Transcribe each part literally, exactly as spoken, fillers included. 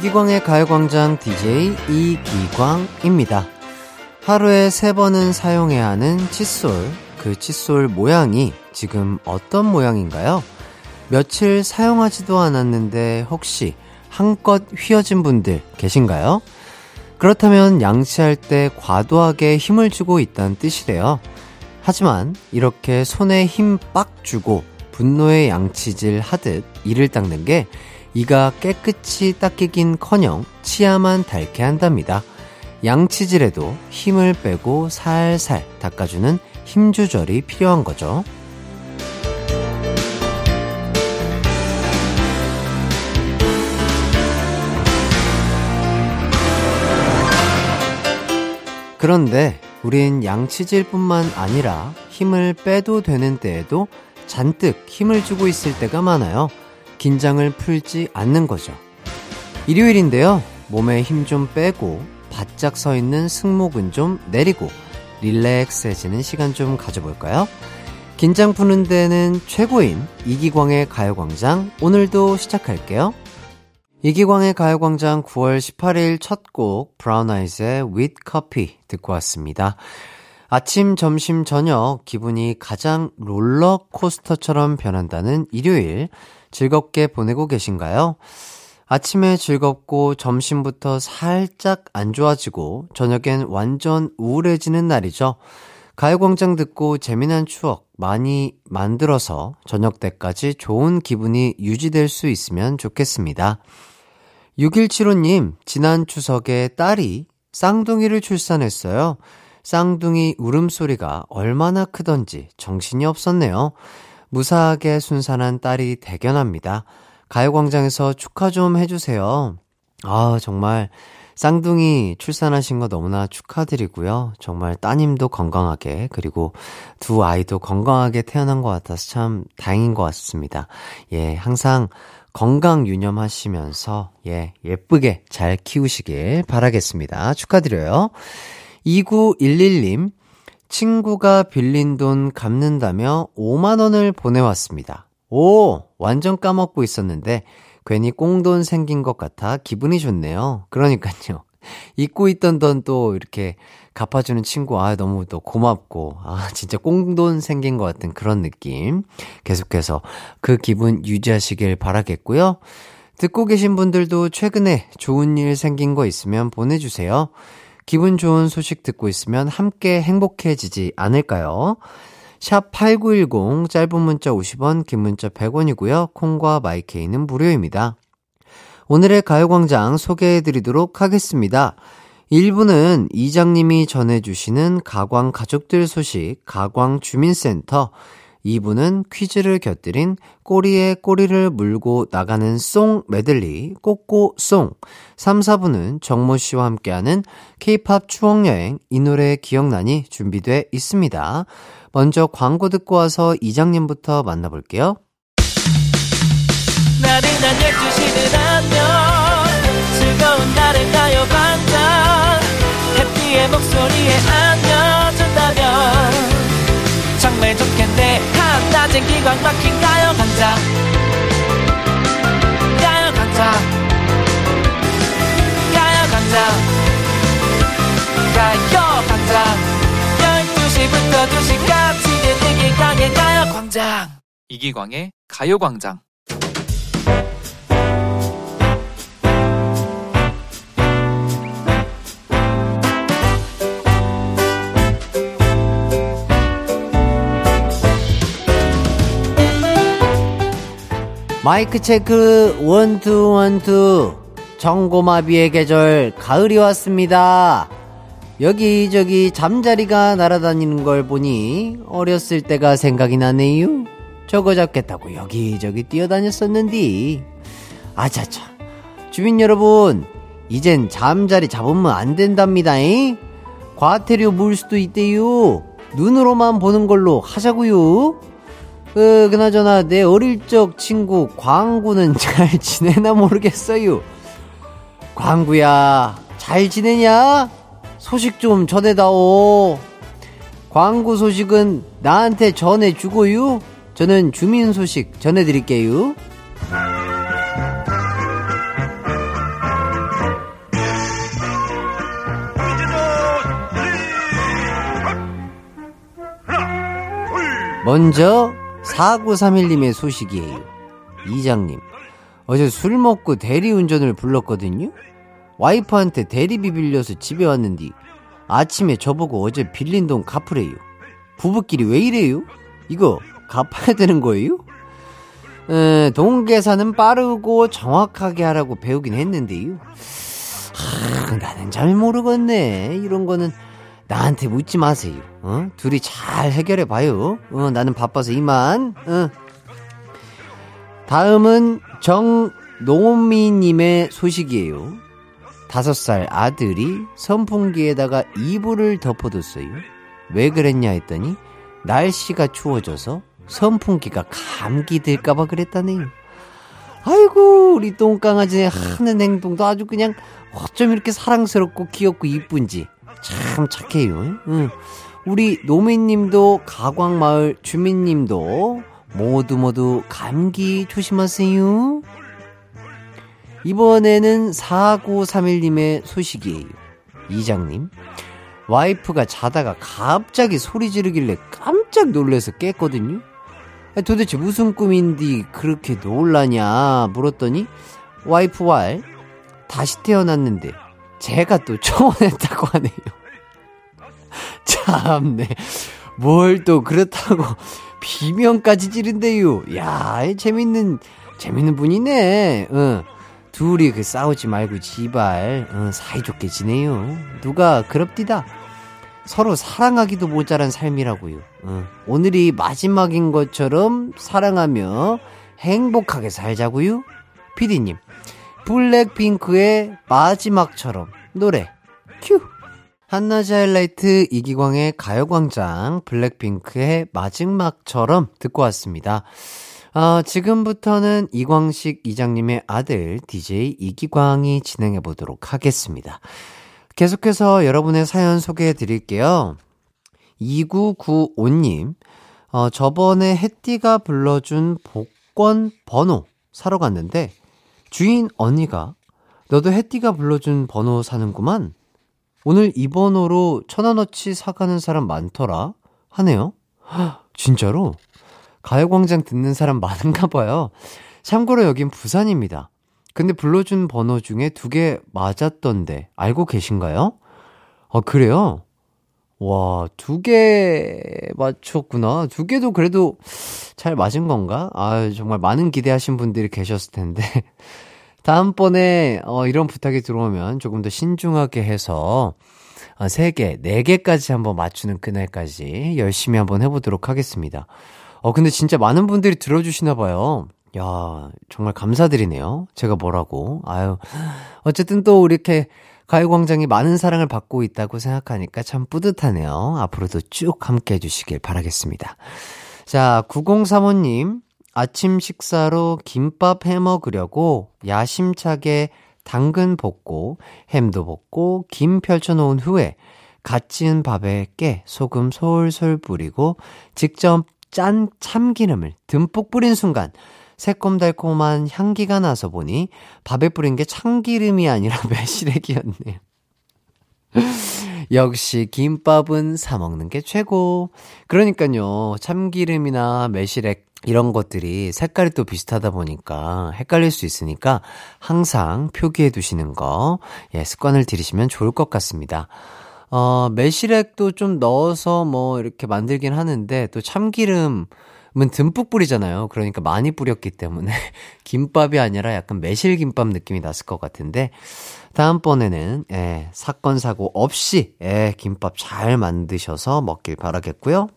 이기광의 가요광장 디제이 이기광입니다. 하루에 세 번은 사용해야 하는 칫솔, 그 칫솔 모양이 지금 어떤 모양인가요? 며칠 사용하지도 않았는데 혹시 한껏 휘어진 분들 계신가요? 그렇다면 양치할 때 과도하게 힘을 주고 있다는 뜻이래요. 하지만 이렇게 손에 힘 빡 주고 분노의 양치질 하듯 이를 닦는 게 이가 깨끗이 닦이긴커녕 치아만 닳게 한답니다. 양치질에도 힘을 빼고 살살 닦아주는 힘 조절이 필요한 거죠. 그런데 우린 양치질뿐만 아니라 힘을 빼도 되는 때에도 잔뜩 힘을 주고 있을 때가 많아요. 긴장을 풀지 않는 거죠. 일요일인데요. 몸에 힘 좀 빼고 바짝 서 있는 승모근 좀 내리고 릴렉스해지는 시간 좀 가져볼까요? 긴장 푸는 데는 최고인 이기광의 가요광장 오늘도 시작할게요. 이기광의 가요광장 구월 십팔일 첫 곡 브라운 아이즈의 With Coffee 듣고 왔습니다. 아침, 점심, 저녁 기분이 가장 롤러코스터처럼 변한다는 일요일 즐겁게 보내고 계신가요? 아침에 즐겁고 점심부터 살짝 안 좋아지고 저녁엔 완전 우울해지는 날이죠. 가요광장 듣고 재미난 추억 많이 만들어서 저녁 때까지 좋은 기분이 유지될 수 있으면 좋겠습니다. 육일칠오님, 지난 추석에 딸이 쌍둥이를 출산했어요. 쌍둥이 울음소리가 얼마나 크던지 정신이 없었네요. 무사하게 순산한 딸이 대견합니다. 가요광장에서 축하 좀 해주세요. 아, 정말 쌍둥이 출산하신 거 너무나 축하드리고요. 정말 따님도 건강하게 그리고 두 아이도 건강하게 태어난 것 같아서 참 다행인 것 같습니다. 예, 항상 건강 유념하시면서 예, 예쁘게 잘 키우시길 바라겠습니다. 축하드려요. 이구일일님, 친구가 빌린 돈 갚는다며 오만 원을 보내왔습니다. 오, 완전 까먹고 있었는데 괜히 꽁돈 생긴 것 같아 기분이 좋네요. 그러니까요. 잊고 있던 돈 또 이렇게 갚아주는 친구, 아, 너무 또 고맙고, 아, 진짜 꽁돈 생긴 것 같은 그런 느낌. 계속해서 그 기분 유지하시길 바라겠고요. 듣고 계신 분들도 최근에 좋은 일 생긴 거 있으면 보내주세요. 기분 좋은 소식 듣고 있으면 함께 행복해지지 않을까요? 샵 팔구일공, 짧은 문자 오십 원, 긴 문자 백 원이고요. 콩과 마이케이는 무료입니다. 오늘의 가요광장 소개해드리도록 하겠습니다. 일 부는 이장님이 전해주시는 가광 가족들 소식, 가광 주민센터. 이 부는 퀴즈를 곁들인 꼬리에 꼬리를 물고 나가는 송 메들리 꼬꼬송. 삼, 사부는 정모씨와 함께하는 케이팝 추억여행 이 노래 기억나니 준비돼 있습니다. 먼저 광고 듣고 와서 이장님부터 만나볼게요. 나른한 열두 시는 안녕 즐거운 날의 가요광장 해피의 목소리에 안겨준다면 정말 좋겠네. 한낮엔 기광 막힌 가요광장 가요광장 가요광장 가요광장 열두 시부터 두 시까지는 이기광의 가요광장 이기광의 가요광장. 마이크 체크 원투 원투. 정고마비의 계절 가을이 왔습니다. 여기저기 잠자리가 날아다니는 걸 보니 어렸을 때가 생각이 나네요. 저거 잡겠다고 여기저기 뛰어다녔었는디. 아차차. 주민 여러분, 이젠 잠자리 잡으면 안 된답니다잉. 과태료 물 수도 있대요. 눈으로만 보는 걸로 하자고요. 그, 그나저나 내 어릴 적 친구 광구는 잘 지내나 모르겠어요. 광구야, 잘 지내냐? 소식 좀 전해다오. 광구 소식은 나한테 전해주고요. 저는 주민 소식 전해드릴게요. 먼저 사구삼일님의 소식이에요. 이장님, 어제 술 먹고 대리운전을 불렀거든요. 와이프한테 대리비 빌려서 집에 왔는데 아침에 저보고 어제 빌린 돈 갚으래요. 부부끼리 왜 이래요? 이거 갚아야 되는 거예요? 에, 동계산은 빠르고 정확하게 하라고 배우긴 했는데요. 하, 나는 잘 모르겠네. 이런 거는 나한테 묻지 마세요. 어? 둘이 잘 해결해봐요. 어, 나는 바빠서 이만. 어. 다음은 정노미님의 소식이에요. 다섯 살 아들이 선풍기에다가 이불을 덮어뒀어요. 왜 그랬냐 했더니 날씨가 추워져서 선풍기가 감기 들까봐 그랬다네요. 아이고, 우리 똥강아지의 하는 행동도 아주 그냥 어쩜 이렇게 사랑스럽고 귀엽고 이쁜지 참 착해요. 응. 우리 노미님도 가광마을 주민님도 모두 모두 감기 조심하세요. 이번에는 사구삼일님의 소식이에요. 이장님, 와이프가 자다가 갑자기 소리 지르길래 깜짝 놀라서 깼거든요. 도대체 무슨 꿈인데 그렇게 놀라냐 물었더니 와이프 왈 다시 태어났는데 제가 또 청혼했다고 하네요. 참네, 뭘 또 그렇다고 비명까지 지른대요. 야, 재밌는 재밌는 분이네. 어, 둘이 그 싸우지 말고 지발 어, 사이좋게 지내요. 누가 그럽디다. 서로 사랑하기도 모자란 삶이라고요. 어. 오늘이 마지막인 것처럼 사랑하며 행복하게 살자고요. 피디님, 블랙핑크의 마지막처럼 노래 큐. 한낮의 하이라이트 이기광의 가요광장, 블랙핑크의 마지막처럼 듣고 왔습니다. 어, 지금부터는 이광식 이장님의 아들 디제이 이기광이 진행해 보도록 하겠습니다. 계속해서 여러분의 사연 소개해 드릴게요. 이구구오님, 어, 저번에 햇띠가 불러준 복권 번호 사러 갔는데 주인 언니가 너도 햇띠가 불러준 번호 사는구만. 오늘 이 번호로 천원어치 사가는 사람 많더라 하네요. 헉, 진짜로? 가요광장 듣는 사람 많은가 봐요. 참고로 여긴 부산입니다. 근데 불러준 번호 중에 두 개 맞았던데 알고 계신가요? 아, 그래요? 와, 두 개 맞췄구나. 두 개도 그래도 잘 맞은 건가? 아, 정말 많은 기대하신 분들이 계셨을 텐데 다음번에 어, 이런 부탁이 들어오면 조금 더 신중하게 해서 아, 세 개, 네 개까지 한번 맞추는 그날까지 열심히 한번 해보도록 하겠습니다. 어, 근데 진짜 많은 분들이 들어주시나 봐요. 야, 정말 감사드리네요. 제가 뭐라고. 아유, 어쨌든 또 이렇게 가요광장이 많은 사랑을 받고 있다고 생각하니까 참 뿌듯하네요. 앞으로도 쭉 함께 해주시길 바라겠습니다. 자, 구공삼오님, 아침 식사로 김밥 해먹으려고 야심차게 당근 볶고 햄도 볶고 김 펼쳐놓은 후에 갓 지은 밥에 깨 소금 솔솔 뿌리고 직접 짠 참기름을 듬뿍 뿌린 순간 새콤달콤한 향기가 나서 보니 밥에 뿌린 게 참기름이 아니라 매실액이었네요. 역시 김밥은 사 먹는 게 최고. 그러니까요, 참기름이나 매실액 이런 것들이 색깔이 또 비슷하다 보니까 헷갈릴 수 있으니까 항상 표기해 두시는 거, 예, 습관을 들이시면 좋을 것 같습니다. 어, 매실액도 좀 넣어서 뭐 이렇게 만들긴 하는데 또 참기름 은 듬뿍 뿌리잖아요. 그러니까 많이 뿌렸기 때문에 김밥이 아니라 약간 매실김밥 느낌이 났을 것 같은데 다음번에는 예, 사건 사고 없이 예, 김밥 잘 만드셔서 먹길 바라겠고요.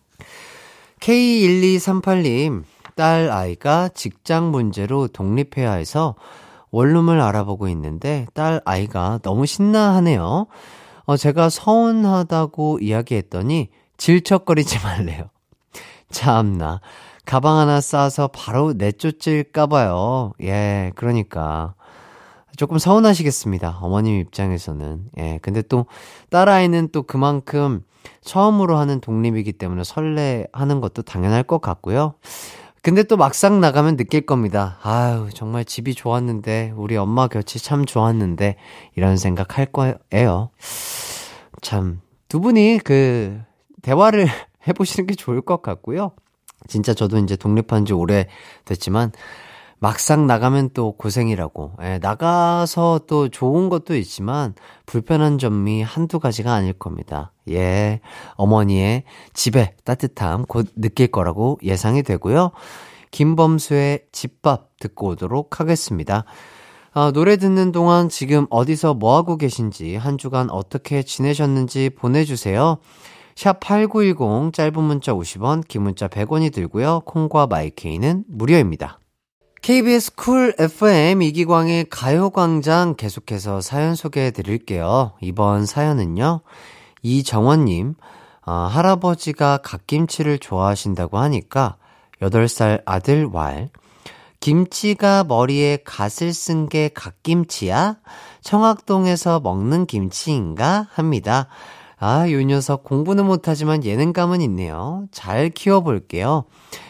케이 일이삼팔님, 딸 아이가 직장 문제로 독립해야 해서 원룸을 알아보고 있는데 딸 아이가 너무 신나하네요. 어, 제가 서운하다고 이야기했더니 질척거리지 말래요. 참나, 가방 하나 싸서 바로 내쫓을까봐요. 예, 그러니까 조금 서운하시겠습니다, 어머님 입장에서는. 예, 근데 또 딸아이는 또 그만큼 처음으로 하는 독립이기 때문에 설레하는 것도 당연할 것 같고요. 근데 또 막상 나가면 느낄 겁니다. 아유, 정말 집이 좋았는데, 우리 엄마 곁이 참 좋았는데, 이런 생각 할 거예요. 참, 두 분이 그 대화를 해보시는 게 좋을 것 같고요. 진짜 저도 이제 독립한 지 오래 됐지만 막상 나가면 또 고생이라고. 예, 나가서 또 좋은 것도 있지만 불편한 점이 한두 가지가 아닐 겁니다. 예, 어머니의 집에 따뜻함 곧 느낄 거라고 예상이 되고요. 김범수의 집밥 듣고 오도록 하겠습니다. 아, 노래 듣는 동안 지금 어디서 뭐하고 계신지, 한 주간 어떻게 지내셨는지 보내주세요. 샵 팔구일공, 짧은 문자 오십 원, 긴 문자 백 원이 들고요. 콩과 마이케이는 무료입니다. 케이비에스 쿨 에프엠 이기광의 가요광장, 계속해서 사연 소개해드릴게요. 이번 사연은요, 이정원님, 어, 할아버지가 갓김치를 좋아하신다고 하니까 여덟 살 아들 왈, 김치가 머리에 갓을 쓴 게 갓김치야? 청학동에서 먹는 김치인가? 합니다. 아, 요 녀석 공부는 못하지만 예능감은 있네요. 잘 키워볼게요.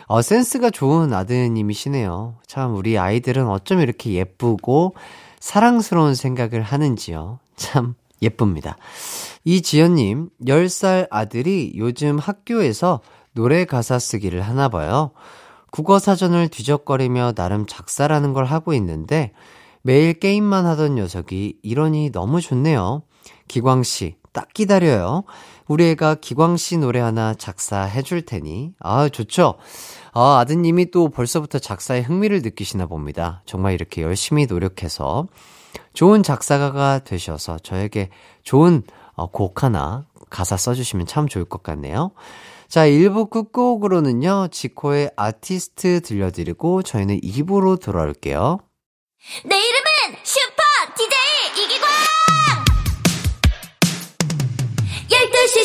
어, 센스가 좋은 아드님이시네요. 참, 우리 아이들은 어쩜 이렇게 예쁘고 사랑스러운 생각을 하는지요. 참 예쁩니다. 이지연님, 열 살 아들이 요즘 학교에서 노래 가사 쓰기를 하나 봐요. 국어사전을 뒤적거리며 나름 작사라는 걸 하고 있는데 매일 게임만 하던 녀석이 이러니 너무 좋네요. 기광씨 딱 기다려요. 우리 애가 기광씨 노래 하나 작사해 줄 테니. 아, 좋죠. 아, 아드님이 또 벌써부터 작사에 흥미를 느끼시나 봅니다. 정말 이렇게 열심히 노력해서 좋은 작사가가 되셔서 저에게 좋은 곡 하나 가사 써주시면 참 좋을 것 같네요. 자, 일 부 끝곡으로는요, 지코의 아티스트 들려드리고 저희는 이 부로 돌아올게요. 내 이름은 슈퍼 디제이 이기광! 열두 시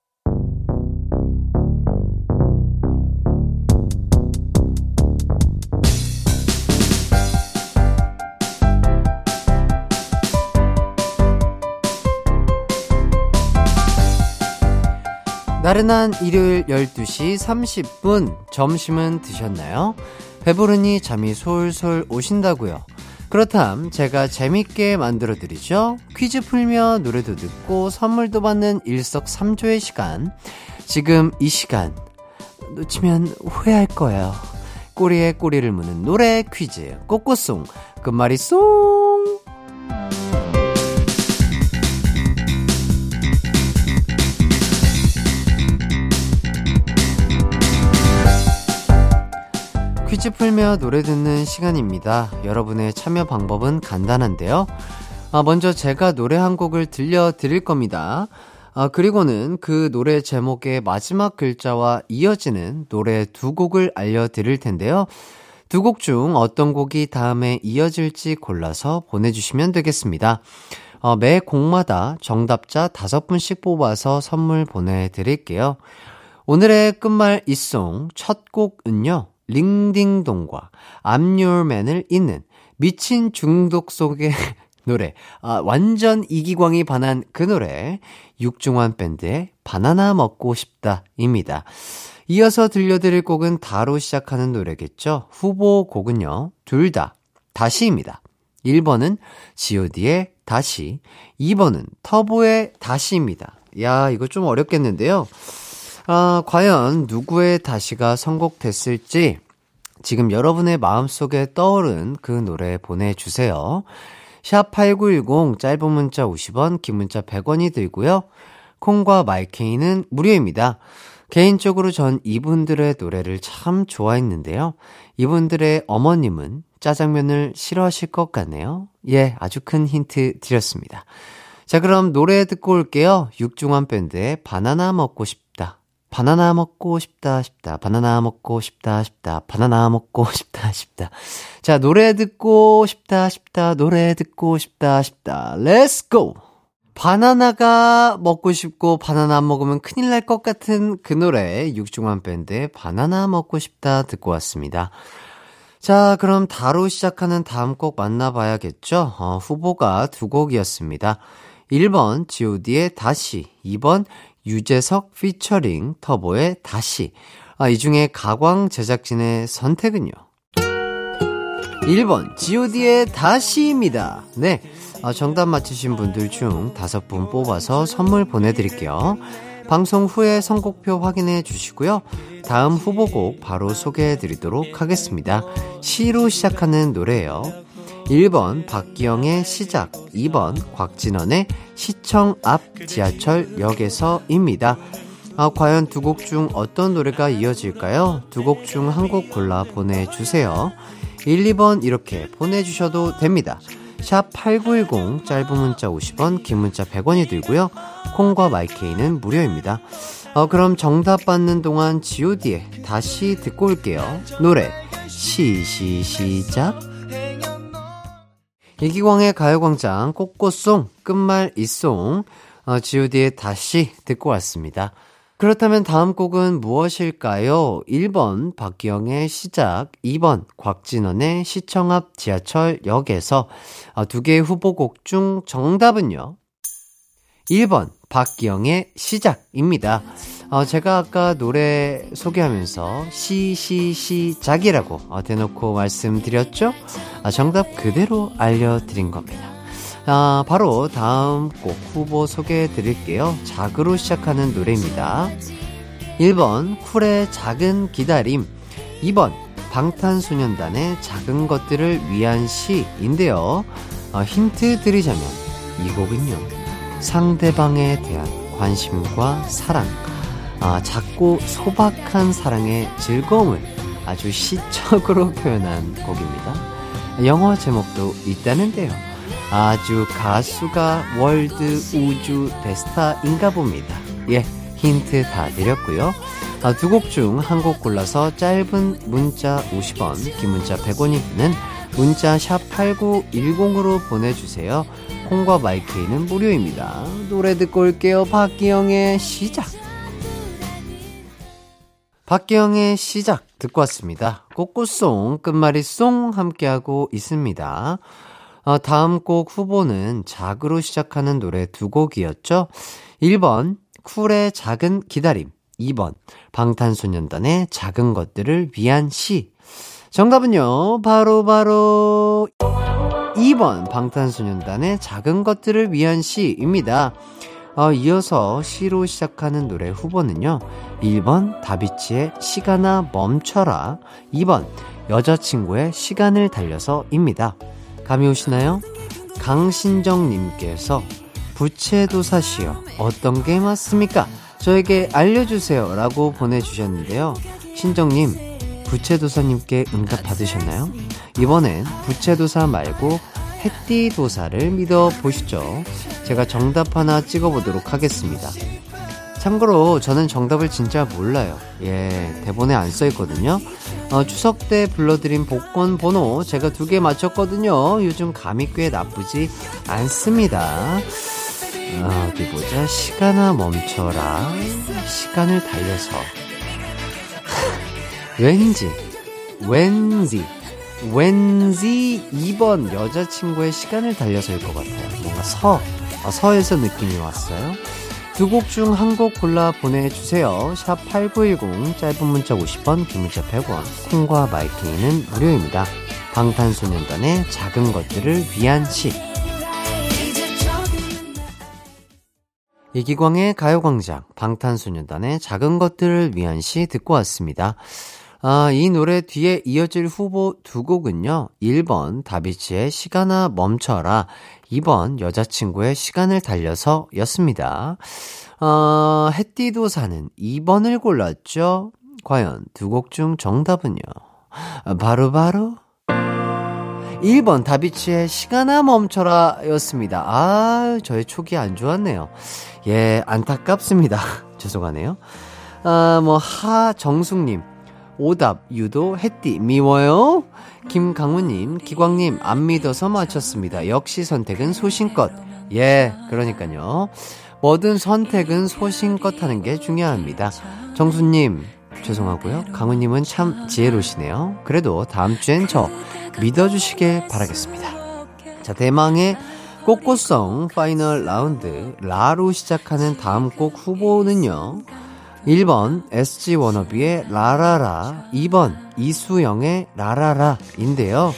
나른한 일요일 열두 시 삼십 분, 점심은 드셨나요? 배부르니 잠이 솔솔 오신다고요. 그렇담 제가 재밌게 만들어드리죠. 퀴즈 풀며 노래도 듣고 선물도 받는 일석삼조의 시간. 지금 이 시간 놓치면 후회할 거예요. 꼬리에 꼬리를 무는 노래 퀴즈 꼬꼬송 끝말이 송. 퀴즈 풀며 노래 듣는 시간입니다. 여러분의 참여 방법은 간단한데요. 아, 먼저 제가 노래 한 곡을 들려드릴 겁니다. 아, 그리고는 그 노래 제목의 마지막 글자와 이어지는 노래 두 곡을 알려드릴 텐데요. 두 곡 중 어떤 곡이 다음에 이어질지 골라서 보내주시면 되겠습니다. 아, 매 곡마다 정답자 다섯 분씩 뽑아서 선물 보내드릴게요. 오늘의 끝말 이송 첫 곡은요, 링딩동과 암률맨을 잇는 미친 중독 속의 노래, 아, 완전 이기광이 반한 그 노래, 육중환 밴드의 바나나 먹고 싶다입니다. 이어서 들려드릴 곡은 다로 시작하는 노래겠죠. 후보 곡은요, 둘 다 다시입니다. 일 번은 지오디의 다시, 이 번은 터보의 다시입니다. 야, 이거 좀 어렵겠는데요. 아, 과연 누구의 다시가 선곡됐을지 지금 여러분의 마음속에 떠오른 그 노래 보내주세요. 샵 팔구일공, 짧은 문자 오십 원, 긴 문자 백 원이 들고요. 콩과 마이케이는 무료입니다. 개인적으로 전 이분들의 노래를 참 좋아했는데요. 이분들의 어머님은 짜장면을 싫어하실 것 같네요. 예, 아주 큰 힌트 드렸습니다. 자, 그럼 노래 듣고 올게요. 육중환 밴드의 바나나 먹고 싶다. 바나나 먹고 싶다 싶다, 바나나 먹고 싶다 싶다, 바나나 먹고 싶다 싶다. 자, 노래 듣고 싶다 싶다, 노래 듣고 싶다 싶다. Let's go. 바나나가 먹고 싶고 바나나 안 먹으면 큰일 날 것 같은 그 노래, 육중환 밴드의 바나나 먹고 싶다 듣고 왔습니다. 자, 그럼 다로 시작하는 다음 곡 만나봐야겠죠. 어, 후보가 두 곡이었습니다. 일 번 지오디의 다시, 이 번 유재석 피처링 터보의 다시. 아, 이 중에 가광 제작진의 선택은요? 일 번 지오디의 다시입니다. 네, 아, 정답 맞히신 분들 중 다섯 분 뽑아서 선물 보내드릴게요. 방송 후에 선곡표 확인해 주시고요. 다음 후보곡 바로 소개해 드리도록 하겠습니다. 시로 시작하는 노래예요. 일 번 박기영의 시작, 이 번 곽진원의 시청 앞 지하철역에서입니다. 아, 과연 두 곡 중 어떤 노래가 이어질까요? 두 곡 중 한 곡 골라 보내주세요. 일, 이 번 이렇게 보내주셔도 됩니다. 샵 팔구일공, 짧은 문자 오십 원, 긴 문자 백 원이 들고요. 콩과 마이케이는 무료입니다. 어, 그럼 정답 받는 동안 지오디에 다시 듣고 올게요. 노래 시시시작. 이기광의 가요광장 꽃꽃송 끝말 이송, 어, 지오디에 다시 듣고 왔습니다. 그렇다면 다음 곡은 무엇일까요? 일 번 박기영의 시작, 이 번 곽진원의 시청 앞 지하철역에서. 두 개의 후보곡 중 정답은요? 일 번 박기영의 시작입니다. 제가 아까 노래 소개하면서 시시시작이라고 대놓고 말씀드렸죠? 정답 그대로 알려드린 겁니다. 아, 바로 다음 곡 후보 소개해드릴게요. 작으로 시작하는 노래입니다. 일 번 쿨의 작은 기다림, 이 번 방탄소년단의 작은 것들을 위한 시인데요. 아, 힌트 드리자면 이 곡은요, 상대방에 대한 관심과 사랑, 아, 작고 소박한 사랑의 즐거움을 아주 시적으로 표현한 곡입니다. 영어 제목도 있다는데요. 아주 가수가 월드 우주 대스타인가 봅니다. 예, 힌트 다 드렸고요. 아, 두 곡 중 한 곡 골라서 짧은 문자 오십 원, 긴 문자 백 원이 드는 문자 샵 팔구일공으로 보내주세요. 콩과 마이케이는 무료입니다. 노래 듣고 올게요. 박기영의 시작. 박기영의 시작 듣고 왔습니다. 꽃꽃송 끝말잇송 함께하고 있습니다. 어, 다음 곡 후보는 작으로 시작하는 노래 두 곡이었죠. 일 번 쿨의 작은 기다림, 이 번 방탄소년단의 작은 것들을 위한 시. 정답은요, 바로바로 바로 이 번 방탄소년단의 작은 것들을 위한 시입니다. 어, 이어서 시로 시작하는 노래 후보는요, 일 번 다비치의 시간아 멈춰라, 이 번 여자친구의 시간을 달려서입니다. 감이 오시나요? 강신정님께서 부채도사시여 어떤 게 맞습니까? 저에게 알려주세요 라고 보내주셨는데요. 신정님, 부채도사님께 응답 받으셨나요? 이번엔 부채도사 말고 햇띠도사를 믿어보시죠. 제가 정답 하나 찍어보도록 하겠습니다. 참고로 저는 정답을 진짜 몰라요. 예, 대본에 안 써있거든요. 어, 추석 때 불러드린 복권 번호 제가 두 개 맞췄거든요. 요즘 감이 꽤 나쁘지 않습니다. 어, 어디 보자. 시간아 멈춰라, 시간을 달려서. 왠지 왠지 왠지 이 번 여자친구의 시간을 달려서일 것 같아요. 뭔가 서 어, 서에서 느낌이 왔어요. 두 곡 중 한 곡 골라 보내주세요. 샵 팔구일공, 짧은 문자 오십 원, 긴 문자 백 원, 콩과 마이킹은 무료입니다. 방탄소년단의 작은 것들을 위한 시. 이기광의 가요광장, 방탄소년단의 작은 것들을 위한 시 듣고 왔습니다. 아, 이 노래 뒤에 이어질 후보 두 곡은요, 일 번 다비치의 시간아 멈춰라, 이 번 여자친구의 시간을 달려서 였습니다. 어, 햇띠도사는 이 번을 골랐죠. 과연 두 곡 중 정답은요, 바로바로 바로 일 번 다비치의 시간아 멈춰라 였습니다. 아, 저의 촉이 안 좋았네요. 예, 안타깝습니다. 죄송하네요. 아, 뭐 하정숙님, 오답 유도 햇띠 미워요. 김강우님, 기광님 안 믿어서 맞췄습니다. 역시 선택은 소신껏. 예, 그러니까요. 뭐든 선택은 소신껏 하는 게 중요합니다. 정수님 죄송하고요. 강우님은 참 지혜로우시네요. 그래도 다음 주엔 저 믿어주시길 바라겠습니다. 자, 대망의 꽃꽃송 파이널 라운드 라로 시작하는 다음 곡 후보는요, 일 번 에스지 워너비의 라라라, 이 번 이수영의 라라라인데요,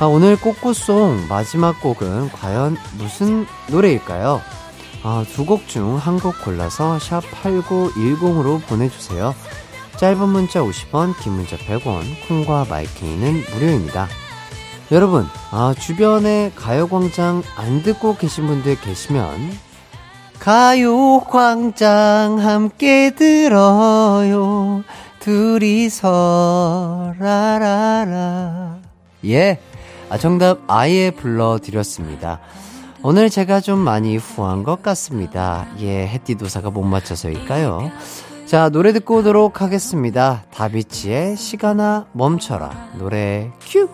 아, 오늘 꽃꽃송 마지막 곡은 과연 무슨 노래일까요? 아, 두 곡 중 한 곡 골라서 샵 팔구일공으로 보내주세요. 짧은 문자 오십 원, 긴 문자 백 원, 콩과 마이케이는 무료입니다. 여러분, 아, 주변에 가요광장 안 듣고 계신 분들 계시면 가요광장 함께 들어요, 둘이서 라라라. 예, 아, 정답 아예 불러드렸습니다. 오늘 제가 좀 많이 후한 것 같습니다. 예, 해띠도사가 못 맞춰서일까요? 자, 노래 듣고 오도록 하겠습니다. 다비치의 시간아 멈춰라. 노래 큐.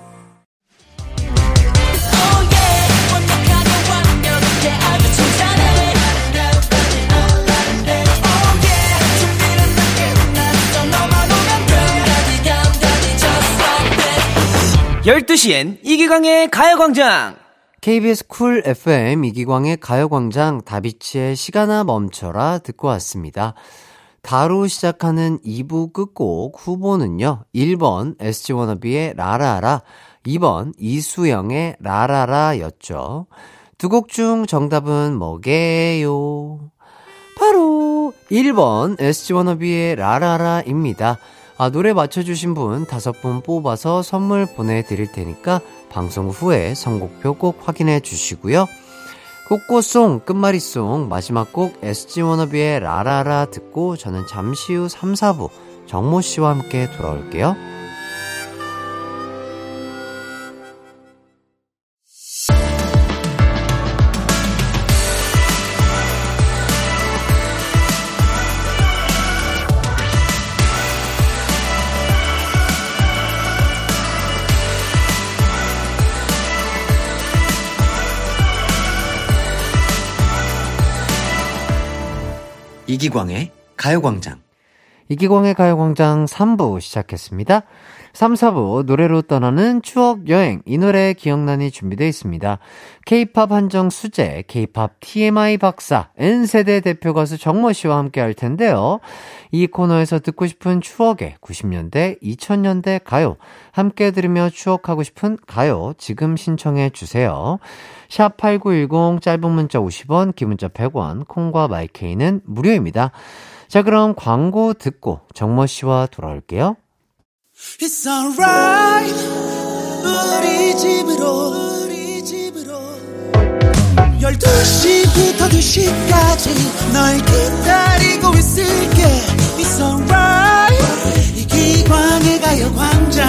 열두 시엔 이기광의 가요광장. 케이비에스 쿨 에프엠 이기광의 가요광장, 다비치의 시간아 멈춰라 듣고 왔습니다. 다로 시작하는 이 부 끝곡 후보는요, 일 번 에스지 워너비의 라라라, 이 번 이수영의 라라라였죠. 두 곡 중 정답은 뭐게요? 바로 일 번 에스지 워너비의 라라라입니다. 아, 노래 맞춰주신 분 다섯 분 뽑아서 선물 보내드릴 테니까 방송 후에 선곡표 꼭 확인해 주시고요. 꽃꽃송, 끝말잇송, 마지막 곡 에스지 워너비의 라라라 듣고 저는 잠시 후 삼, 사 부 정모 씨와 함께 돌아올게요. 이기광의 가요광장. 이기광의 가요광장 삼 부 시작했습니다. 삼, 사 부 노래로 떠나는 추억여행, 이 노래 기억난이 준비되어 있습니다. K-팝 한정 수제, K-팝 티엠아이 박사, N세대 대표 가수 정모 씨와 함께 할 텐데요. 이 코너에서 듣고 싶은 추억의 구십 년대, 이천 년대 가요, 함께 들으며 추억하고 싶은 가요 지금 신청해 주세요. 샵팔구일공, 짧은 문자 오십 원, 긴 문자 백 원, 콩과 마이케이는 무료입니다. 자, 그럼 광고 듣고 정모 씨와 돌아올게요. It's alright. 우리 집으로, 우리 집으로. 열두 시부터 두 시까지 널 기다리고 있을게. It's alright. 이기광의 가요광장.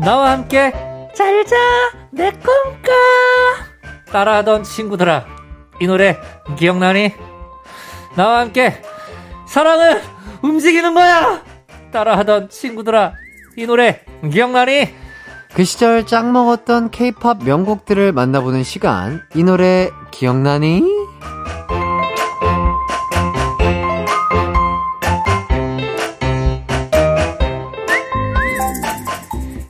나와 함께 잘자 내 꿈꿔 따라하던 친구들아, 이 노래 기억나니? 나와 함께 사랑은 움직이는 거야 따라하던 친구들아, 이 노래 기억나니? 그 시절 짱 먹었던 K-팝 명곡들을 만나보는 시간, 이 노래 기억나니?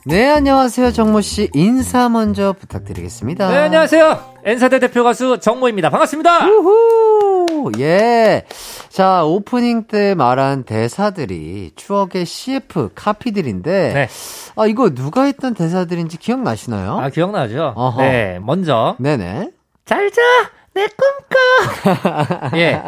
네, 안녕하세요. 정모씨 인사 먼저 부탁드리겠습니다. 네, 안녕하세요. N세대 대표 가수 정모입니다. 반갑습니다. 우후. 예. 자, 오프닝 때 말한 대사들이 추억의 씨에프 카피들인데, 네. 아, 이거 누가 했던 대사들인지 기억나시나요? 아, 기억나죠. 어허. 네, 먼저. 네네. 잘 자! 내 꿈꿔. 예,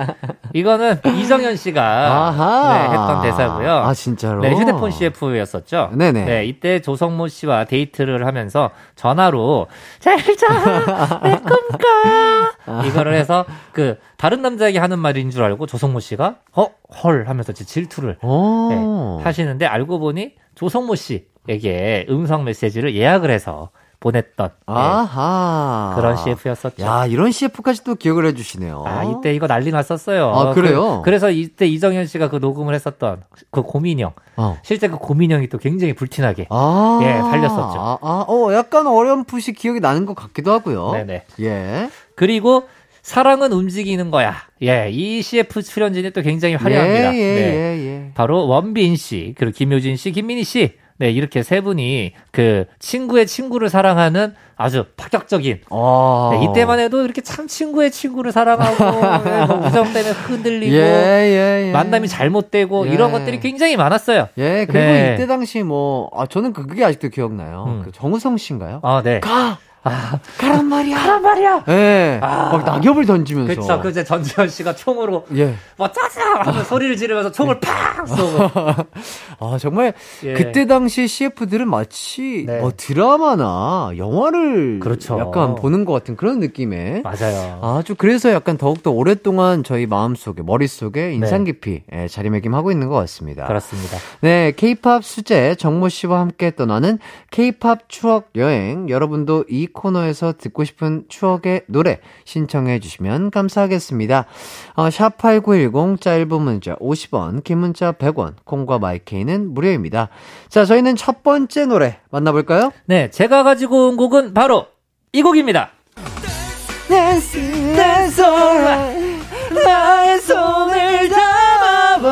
이거는 이정현 씨가 네, 했던 대사고요. 아, 진짜로? 네, 휴대폰 씨에프였었죠. 네네. 네, 이때 조성모 씨와 데이트를 하면서 전화로 잘 자 내 꿈꿔 이거를 해서 그 다른 남자에게 하는 말인 줄 알고 조성모 씨가 어? 헐 하면서 질투를 네, 하시는데 알고 보니 조성모 씨에게 음성 메시지를 예약을 해서 보냈던, 아하. 예, 그런 씨에프였었죠. 야, 이런 씨에프까지 또 기억을 해주시네요. 아, 이때 이거 난리 났었어요. 아, 그래요? 그, 그래서 이때 이정현 씨가 그 녹음을 했었던 그 고민형. 어. 실제 그 고민형이 또 굉장히 불티나게. 아. 예, 팔렸었죠. 아, 아, 어, 약간 어렴풋이 기억이 나는 것 같기도 하고요. 네네. 예. 그리고 사랑은 움직이는 거야. 예, 이 씨에프 출연진이 또 굉장히 화려합니다. 예, 예, 네. 예, 예. 바로 원빈 씨, 그리고 김효진 씨, 김민희 씨. 네, 이렇게 세 분이 그 친구의 친구를 사랑하는 아주 파격적인. 네, 이때만 해도 이렇게 참 친구의 친구를 사랑하고 예, 뭐 우정 때문에 흔들리고 예, 예, 예. 만남이 잘못되고 예. 이런 것들이 굉장히 많았어요. 예, 그리고 네. 이때 당시 뭐 아, 저는 그게 아직도 기억나요. 음. 그 정우성 씨인가요? 아, 네. 가! 아, 가란 말이야, 가란 말이야. 예, 네. 아, 막 낙엽을 던지면서. 그렇죠. 그 이제 전지현 씨가 총으로, 예, 뭐 짜자 하면서 소리를 지르면서 총을 팍 쏘고. 아, 정말 예. 그때 당시 씨에프들은 마치 네. 뭐 드라마나 영화를 그렇죠. 약간 보는 것 같은 그런 느낌에. 맞아요. 아주 그래서 약간 더욱더 오랫동안 저희 마음 속에, 머릿 속에 인상 깊이 네. 예, 자리매김하고 있는 것 같습니다. 그렇습니다. 네, K-팝 수제 정모 씨와 함께 떠나는 K-팝 추억 여행. 여러분도 이 코너에서 듣고 싶은 추억의 노래 신청해 주시면 감사하겠습니다. 어, 샵팔구일공 짧은 문자 오십 원, 긴 문자 백 원, 콩과 마이케이는 무료입니다. 자, 저희는 첫 번째 노래 만나볼까요? 네, 제가 가지고 온 곡은 바로 이 곡입니다. 내 손, 나의 손을 담아봐.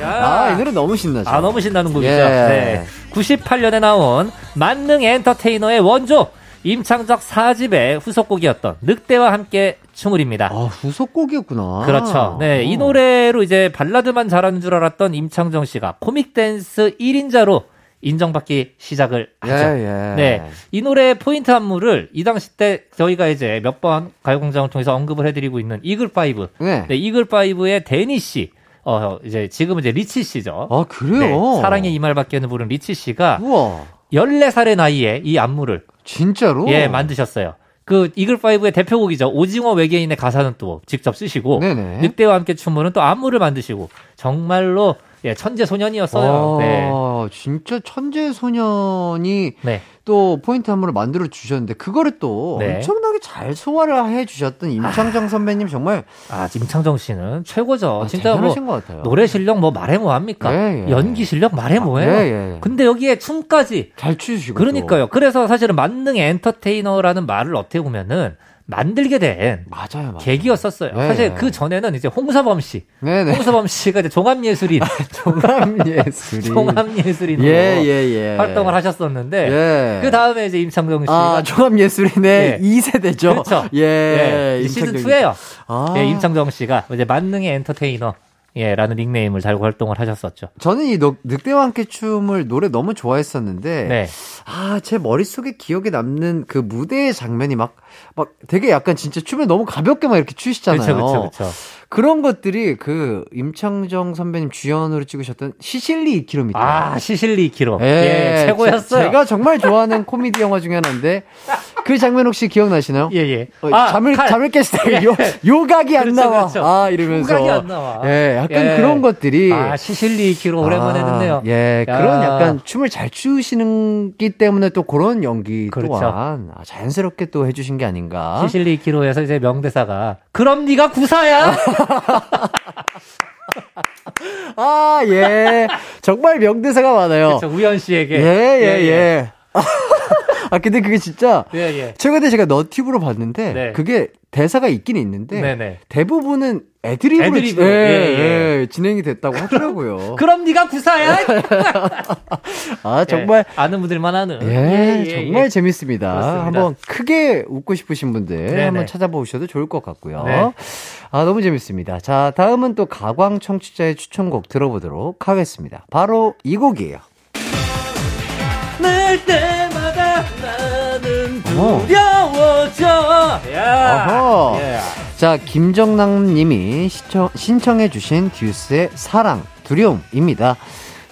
아, 이 노래 너무 신나죠? 아, 너무 신나는 곡이죠. 예. 네. 구십팔 년에 나온 만능 엔터테이너의 원조 임창정 사 집의 후속곡이었던 늑대와 함께 춤을입니다. 아, 후속곡이었구나. 그렇죠. 네, 어. 이 노래로 이제 발라드만 잘하는 줄 알았던 임창정 씨가 코믹 댄스 일 인자로 인정받기 시작을 하죠. 예, 예. 네, 이 노래의 포인트 안무를 이 당시 때 저희가 이제 몇 번 가요공장을 통해서 언급을 해드리고 있는 이글파이브, 네, 네 이글파이브의 데니 씨. 어, 이제 지금은 이제 리치 씨죠. 아, 그래요? 네, 사랑의 이 말밖에는 부른 리치 씨가 우와. 열네 살의 나이에 이 안무를 진짜로? 예, 만드셨어요. 그 이글파이브의 대표곡이죠. 오징어 외계인의 가사는 또 직접 쓰시고 네네. 늑대와 함께 춤으로는 또 안무를 만드시고 정말로 예, 천재 소년이었어요. 아, 네. 진짜 천재 소년이 네. 또 포인트 안무를 만들어 주셨는데 그거를 또 네. 엄청나게 잘 소화를 해 주셨던 임창정 아, 선배님 정말 아 임창정 씨는 최고죠. 아, 진짜 뭐 것 같아요. 노래 실력 뭐 말해 뭐 합니까? 예, 예. 연기 실력 말해 뭐해요? 아, 예, 예. 근데 여기에 춤까지 잘 추시고 그러니까요. 또. 그래서 사실은 만능 엔터테이너라는 말을 어떻게 보면은. 만들게 된 맞아요, 맞아요. 계기였었어요. 네, 사실 네. 그 전에는 이제 홍사범 씨, 네, 네. 홍사범 씨가 이제 종합예술인, 아, 종합예술인, 종합예술인으로 예, 예, 예. 활동을 하셨었는데 예. 그 다음에 이제 임창정 씨가 아, 종합예술인의 예. 이 세대죠. 그렇죠. 예, 예. 시즌 이예요. 아. 예, 임창정 씨가 이제 만능의 엔터테이너. 예, 라는 닉네임을 달고 활동을 하셨었죠. 저는 이 늑대와 함께 춤을 노래 너무 좋아했었는데, 네. 아, 제 머릿속에 기억에 남는 그 무대의 장면이 막, 막 되게 약간 진짜 춤을 너무 가볍게 막 이렇게 추시잖아요. 그쵸, 그쵸, 그쵸. 그런 것들이 그 임창정 선배님 주연으로 찍으셨던 시실리 이 킬로미터. 아, 시실리 이 킬로미터. 예, 예 최고였어요. 제, 제가 정말 좋아하는 코미디 영화 중에 하나인데, 그 장면 혹시 기억나시나요? 예, 예. 어, 아, 잠을, 칼. 잠을 깼을 때 예. 요, 요각이 안 그렇죠, 나와. 그렇죠. 아, 이러면서. 요각이 안 나와. 예, 약간 예. 그런 것들이. 아, 시실리 이 킬로미터 오랜만에 아, 듣네요. 예, 야. 그런 약간 춤을 잘 추시는 기 때문에 또 그런 연기 그렇죠. 또한 자연스럽게 또 해주신 게 아닌가. 시실리 이 킬로미터에서 이제 명대사가, 그럼 네가 구사야! 아, 예. 정말 명대사가 많아요. 그렇죠, 우연 씨에게. 예, 예, 예. 예. 아, 근데 그게 진짜. 예, 예. 최근에 제가 너튜브로 봤는데, 네. 그게 대사가 있긴 있는데, 네, 네. 대부분은 애드립으로, 애드립으로. 예, 예, 예. 진행이 됐다고 하더라고요. 그럼 네가 구사야? 아, 정말. 예. 아는 분들만 아는. 예, 예, 예 정말 예. 재밌습니다. 그렇습니다. 한번 크게 웃고 싶으신 분들 네, 한번 네. 찾아보셔도 좋을 것 같고요. 네. 아, 너무 재밌습니다. 자, 다음은 또 가광 청취자의 추천곡 들어보도록 하겠습니다. 바로 이 곡이에요. 날 때마다 나는 두려워져. 예. 자, 김정남 님이 시청, 신청해 주신 듀스의 사랑, 두려움입니다.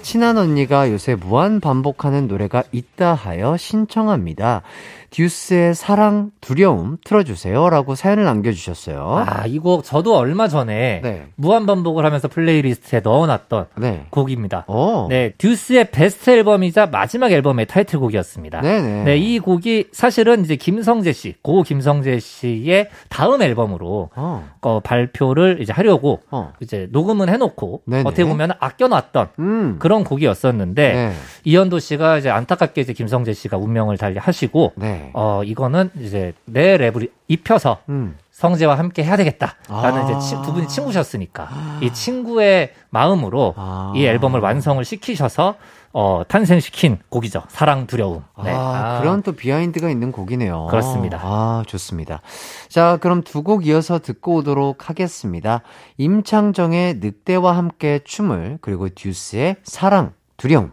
친한 언니가 요새 무한 반복하는 노래가 있다 하여 신청합니다. 듀스의 사랑, 두려움 틀어주세요 라고 사연을 남겨주셨어요. 아, 이 곡 저도 얼마 전에 네. 무한 반복을 하면서 플레이리스트에 넣어놨던 네. 곡입니다. 오. 네, 듀스의 베스트 앨범이자 마지막 앨범의 타이틀곡이었습니다. 네네. 네, 이 곡이 사실은 이제 김성재 씨, 고 김성재 씨의 다음 앨범으로 어. 어, 발표를 이제 하려고 어. 이제 녹음은 해놓고 네네. 어떻게 보면 아껴놨던 음. 그런 곡이었었는데 네. 이현도 씨가 이제 안타깝게 이제 김성재 씨가 운명을 달리 하시고. 네. 어, 이거는 이제 내 랩을 입혀서 음. 성재와 함께 해야 되겠다라는 아. 이제 두 분이 친구셨으니까 아. 이 친구의 마음으로 아. 이 앨범을 완성을 시키셔서 어, 탄생시킨 곡이죠. 사랑 두려움. 네. 아, 아. 그런 또 비하인드가 있는 곡이네요. 그렇습니다. 아, 좋습니다. 자, 그럼 두 곡 이어서 듣고 오도록 하겠습니다. 임창정의 늑대와 함께 춤을, 그리고 듀스의 사랑 두려움.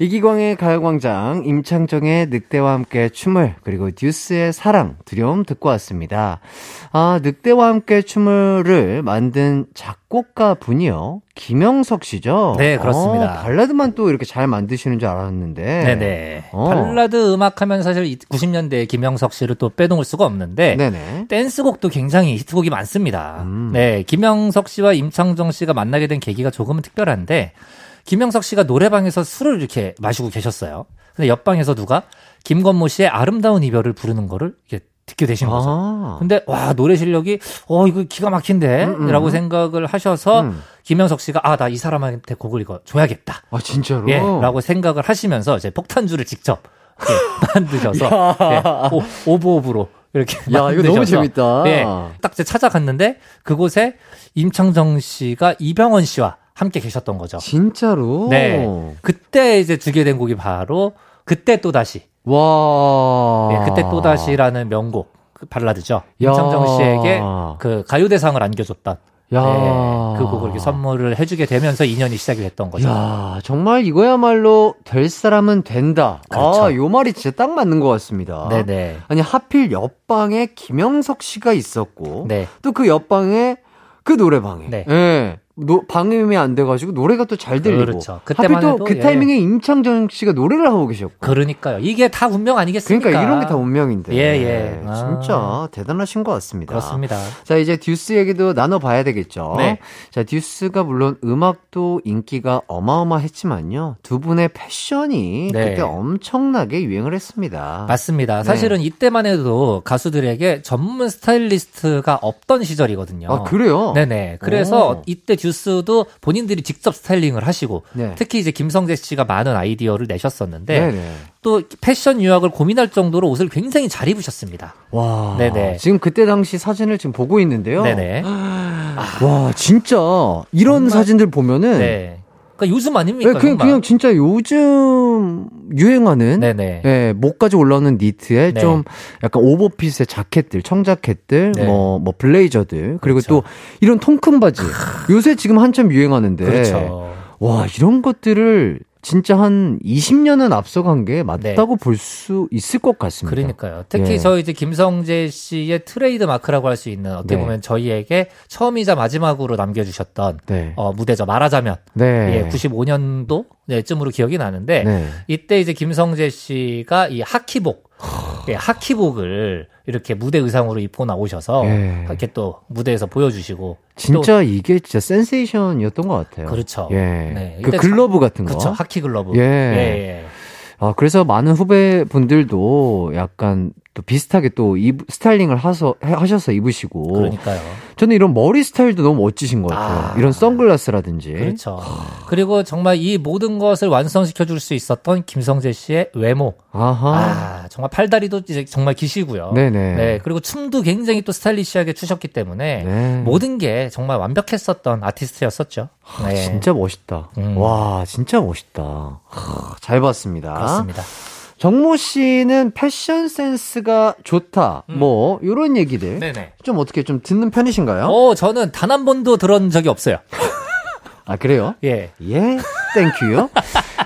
이기광의 가요광장, 임창정의 늑대와 함께 춤을, 그리고 듀스의 사랑, 두려움 듣고 왔습니다. 아, 늑대와 함께 춤을 만든 작곡가 분이요. 김영석 씨죠? 네, 그렇습니다. 어, 발라드만 또 이렇게 잘 만드시는 줄 알았는데. 네네. 어. 발라드 음악 하면 사실 구십 년대 김영석 씨를 또 빼놓을 수가 없는데. 네네. 댄스곡도 굉장히 히트곡이 많습니다. 음. 네, 김영석 씨와 임창정 씨가 만나게 된 계기가 조금은 특별한데, 김영석 씨가 노래방에서 술을 이렇게 마시고 계셨어요. 근데 옆방에서 누가 김건모 씨의 아름다운 이별을 부르는 거를 이렇게 듣게 되신 거죠. 아. 근데 와, 노래 실력이 어 이거 기가 막힌데 음, 음. 라고 생각을 하셔서 음. 김영석 씨가 아, 나 이 사람한테 곡을 이거 줘야겠다. 아, 진짜로? 예, 라고 생각을 하시면서 이제 폭탄주를 직접 예, 만드셔서 예, 오, 오브오브로 이렇게 야, 이거 너무 재밌다. 네, 딱 이제 찾아갔는데 그곳에 임창정 씨가 이병헌 씨와 함께 계셨던 거죠. 진짜로? 네. 그때 이제 주게 된 곡이 바로 그때 또다시. 와. 네, 그때 또다시라는 명곡, 그 발라드죠. 임창정 씨에게 그 가요대상을 안겨줬던. 야. 네, 그 곡을 이렇게 선물을 해주게 되면서 인연이 시작이 됐던 거죠. 야, 정말 이거야말로 될 사람은 된다. 그렇죠. 아, 요 말이 진짜 딱 맞는 것 같습니다. 네네. 아니, 하필 옆방에 김영석 씨가 있었고. 네. 또 그 옆방에 그 노래방에. 네. 네. 노, 방음이 안 돼가지고 노래가 또 잘 들리고 그렇죠. 하필 또 그 타이밍에 예. 임창정 씨가 노래를 하고 계셨고 그러니까요. 이게 다 운명 아니겠습니까? 그러니까 이런 게 다 운명인데 예예. 예. 진짜 아. 대단하신 것 같습니다. 그렇습니다. 자, 이제 듀스 얘기도 나눠봐야 되겠죠. 네. 자, 듀스가 물론 음악도 인기가 어마어마했지만요, 두 분의 패션이 네. 그때 엄청나게 유행을 했습니다. 맞습니다. 사실은 네. 이때만 해도 가수들에게 전문 스타일리스트가 없던 시절이거든요. 아, 그래요? 네네. 그래서 오. 이때 듀스도 본인들이 직접 스타일링을 하시고 네. 특히 이제 김성재 씨가 많은 아이디어를 내셨었는데 네네. 또 패션 유학을 고민할 정도로 옷을 굉장히 잘 입으셨습니다. 와, 네네. 지금 그때 당시 사진을 지금 보고 있는데요. 네네. 아, 와, 진짜 이런 정말? 사진들 보면은 네. 그러니까 요즘 아닙니까? 네, 그냥, 그냥 진짜 요즘 유행하는 네네. 네, 목까지 올라오는 니트에 네. 좀 약간 오버핏의 자켓들, 청자켓들, 네. 뭐, 뭐 블레이저들, 그리고 그렇죠. 또 이런 통큰 바지. 요새 지금 한참 유행하는데. 그렇죠. 와, 이런 것들을 진짜 한 이십 년은 앞서간 게 맞다고 네. 볼 수 있을 것 같습니다. 그러니까요. 특히 예. 저희 이제 김성재 씨의 트레이드 마크라고 할 수 있는 어떻게 네. 보면 저희에게 처음이자 마지막으로 남겨주셨던 네. 어, 무대죠. 말하자면 네. 예, 구십오 년도 쯤으로 기억이 나는데 네. 이때 이제 김성재 씨가 이 하키복 예, 하키복을 이렇게 무대 의상으로 입고 나오셔서 예. 이렇게 또 무대에서 보여주시고 진짜 이게 진짜 센세이션이었던 것 같아요. 그렇죠. 예. 네. 그 글러브 같은 거. 그렇죠. 하키 글러브. 예. 예. 예. 아, 그래서 많은 후배분들도 약간 또 비슷하게 또 입, 스타일링을 하서, 하셔서 입으시고. 그러니까요. 저는 이런 머리 스타일도 너무 멋지신 것 같아요. 아, 이런 선글라스라든지. 그렇죠. 하. 그리고 정말 이 모든 것을 완성시켜줄 수 있었던 김성재 씨의 외모. 아하. 아, 정말 팔다리도 이제 정말 기시고요. 네네. 네. 그리고 춤도 굉장히 또 스타일리시하게 추셨기 때문에 네. 모든 게 정말 완벽했었던 아티스트였었죠. 하, 네. 진짜 멋있다. 음. 와, 진짜 멋있다. 하, 잘 봤습니다. 그렇습니다. 정모 씨는 패션 센스가 좋다, 음. 뭐 이런 얘기들 네네. 좀 어떻게 좀 듣는 편이신가요? 어, 저는 단 한 번도 들은 적이 없어요. 아, 그래요? 예, 예, 땡큐요.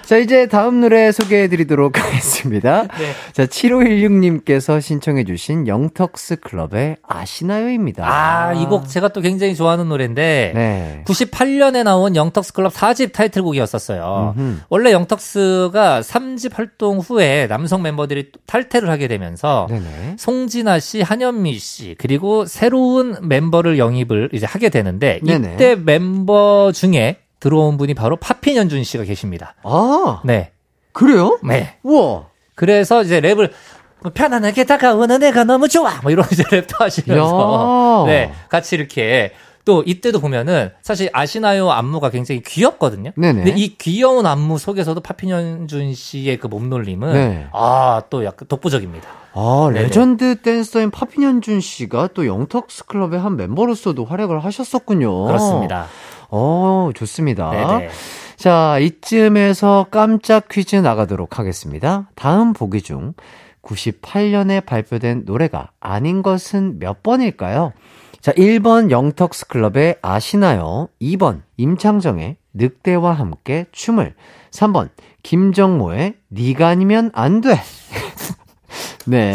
자, 이제 다음 노래 소개해드리도록 하겠습니다. 네. 자, 칠오일육 님께서 신청해주신 영턱스클럽의 아시나요입니다. 아, 이 곡 제가 또 굉장히 좋아하는 노래인데 네. 구십팔 년에 나온 영턱스클럽 사 집 타이틀곡이었었어요. 음흠. 원래 영턱스가 삼 집 활동 후에 남성 멤버들이 탈퇴를 하게 되면서 네네. 송진아 씨, 한현미 씨 그리고 새로운 멤버를 영입을 이제 하게 되는데 네네. 이때 멤버 중에 들어온 분이 바로 파핀현준 씨가 계십니다. 아, 네, 그래요? 네, 우와. 그래서 이제 랩을 편안하게 다가오는 애가 너무 좋아, 뭐 이런 이제 랩도 하시면서 야. 네, 같이 이렇게. 또 이때도 보면은 사실 아시나요 안무가 굉장히 귀엽거든요. 네네. 근데 이 귀여운 안무 속에서도 파핀현준 씨의 그 몸놀림은 네. 아, 또 약간 독보적입니다. 아, 레전드 네네. 댄서인 파핀현준 씨가 또 영턱스클럽의 한 멤버로서도 활약을 하셨었군요. 그렇습니다. 어, 좋습니다. 네네. 자, 이쯤에서 깜짝 퀴즈 나가도록 하겠습니다. 다음 보기 중 구십팔 년에 발표된 노래가 아닌 것은 몇 번일까요? 자, 일 번 영턱스클럽의 아시나요? 이 번 임창정의 늑대와 함께 춤을, 삼 번 김정모의 네가 아니면 안 돼. 네.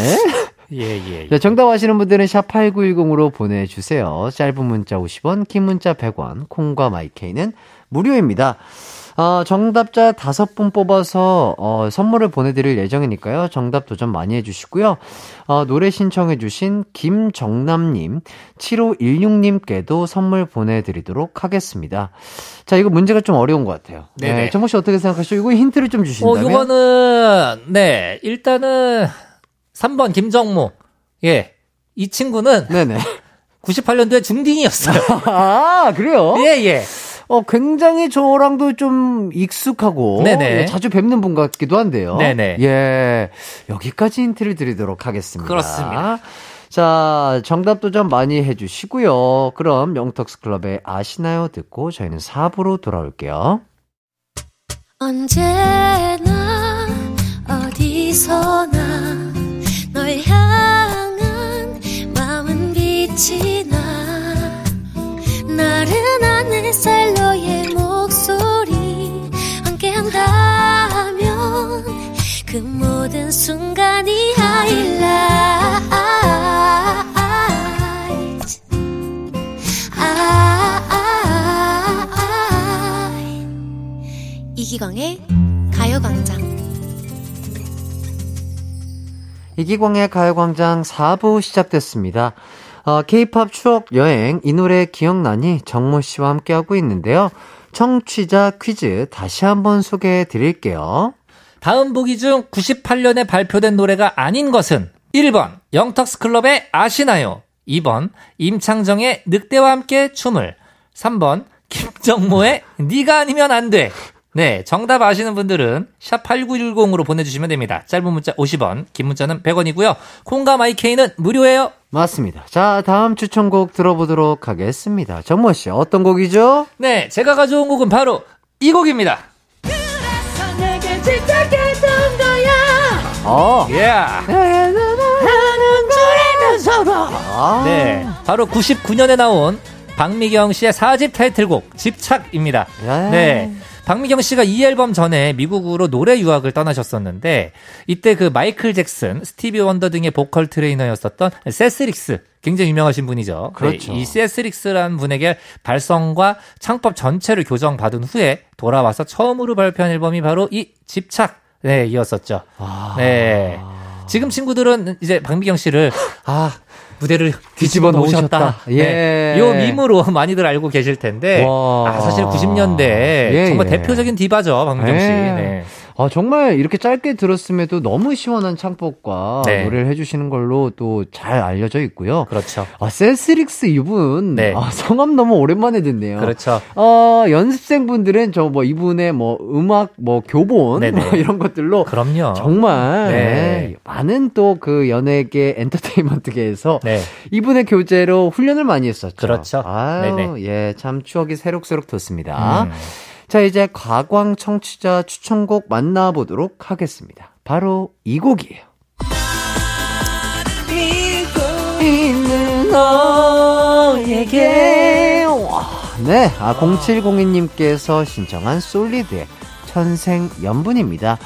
예, 예, 예. 자, 정답 아시는 분들은 샵팔구일공으로 보내주세요. 짧은 문자 오십 원, 긴 문자 백 원, 콩과 마이케이는 무료입니다. 어, 정답자 다섯 분 뽑아서 어, 선물을 보내드릴 예정이니까요. 정답 도전 많이 해주시고요. 어, 노래 신청해주신 김정남님, 칠오일육님께도 선물 보내드리도록 하겠습니다. 자, 이거 문제가 좀 어려운 것 같아요. 네, 정모 씨 어떻게 생각하시죠? 이거 힌트를 좀 주신다면? 어, 이거는 네, 일단은 삼 번 김정모, 예, 이 친구는 네네. 구십팔 년도에 중딩이었어요. 아, 그래요? 예, 예. 어, 굉장히 저랑도 좀 익숙하고 네네. 자주 뵙는 분 같기도 한데요. 네네. 예, 여기까지 힌트를 드리도록 하겠습니다. 그렇습니다. 자, 정답도 좀 많이 해주시고요. 그럼 영턱스클럽의 아시나요 듣고 저희는 사 부로 돌아올게요. 언제나 어디서나 널 향한 마음은 빛이 나 나른한 햇살 너의 목소리 함께한다면 그 모든 순간이 하이라이트 이기광의 가요광장 이기광의 가요광장 사 부 시작됐습니다. 어, K-팝 추억 여행 이 노래 기억나니 정모 씨와 함께하고 있는데요. 청취자 퀴즈 다시 한번 소개해 드릴게요. 다음 보기 중 구십팔 년에 발표된 노래가 아닌 것은 일 번 영턱스클럽의 아시나요? 이 번 임창정의 늑대와 함께 춤을, 삼 번 김정모의 네가 아니면 안 돼. 네, 정답 아시는 분들은 샵팔구일공으로 보내주시면 됩니다. 짧은 문자 오십 원, 긴 문자는 백 원이고요. 콩과 마이케이는 무료예요. 맞습니다. 자, 다음 추천곡 들어보도록 하겠습니다. 정모 씨, 어떤 곡이죠? 네, 제가 가져온 곡은 바로 이 곡입니다. 그래서 내게 집착했던 거야. 어, 예. Yeah. 아. 네, 바로 구십구 년에 나온 박미경 씨의 사 집 타이틀곡 집착입니다. 예. 네. 박미경 씨가 이 앨범 전에 미국으로 노래 유학을 떠나셨었는데 이때 그 마이클 잭슨, 스티비 원더 등의 보컬 트레이너였었던 세스릭스, 굉장히 유명하신 분이죠. 그렇죠. 네, 이 세스릭스라는 분에게 발성과 창법 전체를 교정받은 후에 돌아와서 처음으로 발표한 앨범이 바로 이 집착에 이었었죠. 아... 네. 지금 친구들은 이제 박미경 씨를 아... 무대를 뒤집어 놓으셨다. 예. 네. 요 밈으로 많이들 알고 계실 텐데, 아, 사실 구십 년대 예, 정말 예. 대표적인 디바죠, 박미경 씨. 예. 네. 아, 정말 이렇게 짧게 들었음에도 너무 시원한 창법과 네. 노래를 해주시는 걸로 또 잘 알려져 있고요. 그렇죠. 아, 세스릭스 이분, 네. 아, 성함 너무 오랜만에 듣네요. 그렇죠. 어, 연습생분들은 저 뭐 이분의 뭐 음악 뭐 교본 뭐 이런 것들로. 그럼요. 정말 네. 많은 또 그 연예계 엔터테인먼트계에서 네. 이분의 교재로 훈련을 많이 했었죠. 그렇죠. 아유, 네네. 예, 참 추억이 새록새록 돋습니다. 음. 자, 이제 가광 청취자 추천곡 만나보도록 하겠습니다. 바로 이 곡이에요. 나를 믿고 있는 너에게. 와, 네, 아, 공칠공이 님께서 신청한 솔리드의 천생연분입니다.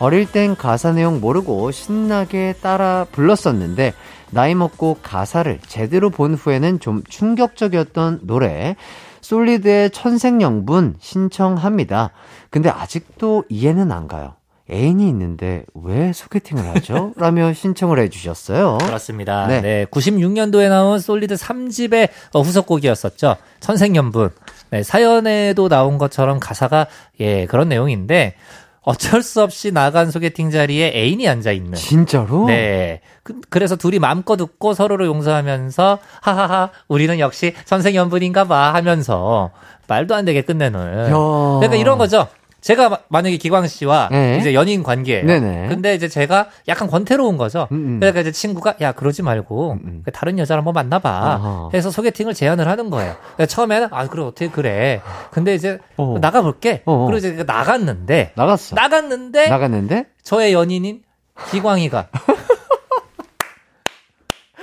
어릴 땐 가사 내용 모르고 신나게 따라 불렀었는데 나이 먹고 가사를 제대로 본 후에는 좀 충격적이었던 노래 솔리드의 천생연분 신청합니다. 근데 아직도 이해는 안 가요. 애인이 있는데 왜 소개팅을 하죠? 라며 신청을 해주셨어요. 그렇습니다. 네. 네, 구십육 년도에 나온 솔리드 삼 집의 후속곡이었었죠. 천생연분. 네, 사연에도 나온 것처럼 가사가 예 그런 내용인데 어쩔 수 없이 나간 소개팅 자리에 애인이 앉아있는. 진짜로? 네. 그, 그래서 둘이 마음껏 웃고 서로를 용서하면서 하하하 우리는 역시 선생연분인가 봐 하면서 말도 안 되게 끝내는. 야. 그러니까 이런 거죠. 제가 만약에 기광 씨와 네. 이제 연인 관계예요. 네네. 근데 이제 제가 약간 권태로운 거죠. 음음. 그러니까 이제 친구가 야 그러지 말고 음음. 다른 여자를 한번 만나봐. 아하. 해서 소개팅을 제안을 하는 거예요. 그러니까 처음에는 아 그래 어떻게 그래. 근데 이제 어어. 나가볼게. 어어. 그리고 이제 나갔는데 나갔어. 나갔는데 나갔는데 저의 연인인 기광이가.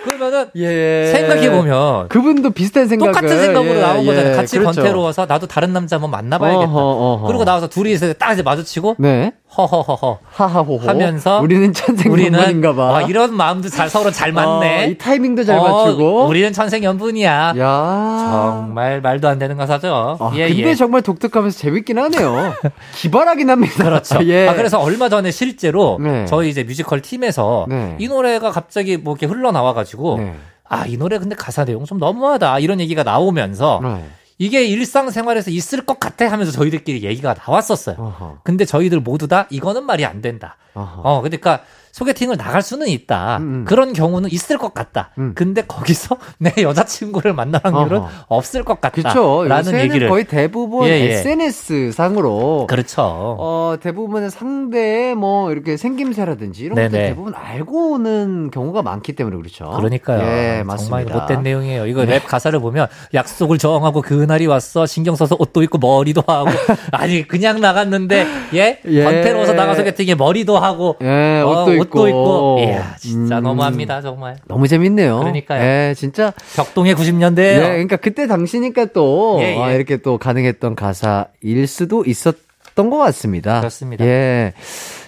그러면은 예. 생각해 보면 그분도 비슷한 생각을 똑같은 생각으로 예. 나온 거잖아요. 예. 같이 그렇죠. 번태로워서 나도 다른 남자 한번 만나봐야겠다. 어허, 어허. 그러고 나와서 둘이 이제 딱 이제 마주치고 네. 허허허허 하하호호 하면서 우리는 천생연분인가봐. 아, 이런 마음도 잘 서로 잘 맞네. 어, 이 타이밍도 잘 어, 맞추고. 우리는 천생연분이야. 야. 정말 말도 안 되는 가사죠. 아, 예, 근데 예. 정말 독특하면서 재밌긴 하네요. 기발하긴 합니다. 그렇죠. 예. 아, 그래서 얼마 전에 실제로 네. 저희 이제 뮤지컬 팀에서 네. 이 노래가 갑자기 뭐 이렇게 흘러나와가지고. 네. 아, 이 노래 근데 가사 내용 좀 너무하다 이런 얘기가 나오면서 네. 이게 일상생활에서 있을 것 같아 하면서 저희들끼리 얘기가 나왔었어요. 어허. 근데 저희들 모두 다 이거는 말이 안 된다. 어허. 어, 그러니까 소개팅을 나갈 수는 있다. 음, 음. 그런 경우는 있을 것 같다. 음. 근데 거기서 내 여자친구를 만날 확률은 어허. 없을 것 같다. 그렇죠. 라는 얘기를 거의 대부분 예, 예. 에스엔에스 상으로 그렇죠. 어, 대부분의 상대의 뭐 이렇게 생김새라든지 이런 것들 대부분 알고 오는 경우가 많기 때문에 그렇죠. 그러니까요. 예, 맞습니다. 정말 못된 내용이에요. 이거 네. 랩 가사를 보면 약속을 정하고 그날이 왔어 신경 써서 옷도 입고 머리도 하고 아니 그냥 나갔는데 예 번태로워서 예. 나가 소개팅에 머리도 하고 예, 어, 옷도 입고 또 있고, 이야, 진짜 음, 너무합니다, 정말. 너무 재밌네요. 그러니까요. 예, 진짜. 격동의 구십 년대. 예, 그러니까 그때 당시니까 또, 예, 예. 아, 이렇게 또 가능했던 가사일 수도 있었던 것 같습니다. 그렇습니다. 예.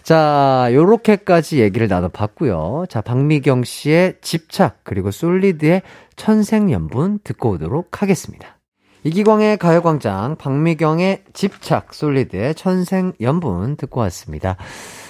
자, 요렇게까지 얘기를 나눠봤고요. 자, 박미경 씨의 집착, 그리고 솔리드의 천생연분 듣고 오도록 하겠습니다. 이기광의 가요광장, 박미경의 집착, 솔리드의 천생연분 듣고 왔습니다.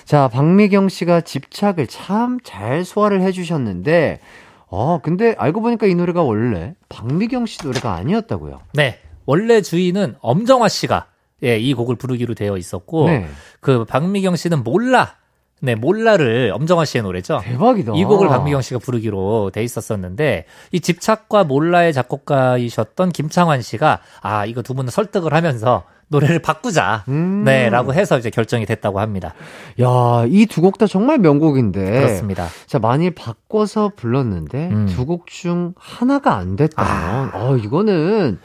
자, 박미경 씨가 집착을 참 잘 소화를 해주셨는데, 어, 근데 알고 보니까 이 노래가 원래 박미경 씨 노래가 아니었다고요? 네, 원래 주인은 엄정화 씨가 예, 이 곡을 부르기로 되어 있었고, 네. 그 박미경 씨는 몰라. 네, 몰라를 엄정화 씨의 노래죠. 대박이다. 이 곡을 박미경 씨가 부르기로 돼 있었었는데 이 집착과 몰라의 작곡가이셨던 김창환 씨가 아, 이거 두 분을 설득을 하면서 노래를 바꾸자. 음. 네, 라고 해서 이제 결정이 됐다고 합니다. 야, 이 두 곡 다 정말 명곡인데. 그렇습니다. 자, 많이 바꿔서 불렀는데 음. 두 곡 중 하나가 안 됐다면 아, 어, 이거는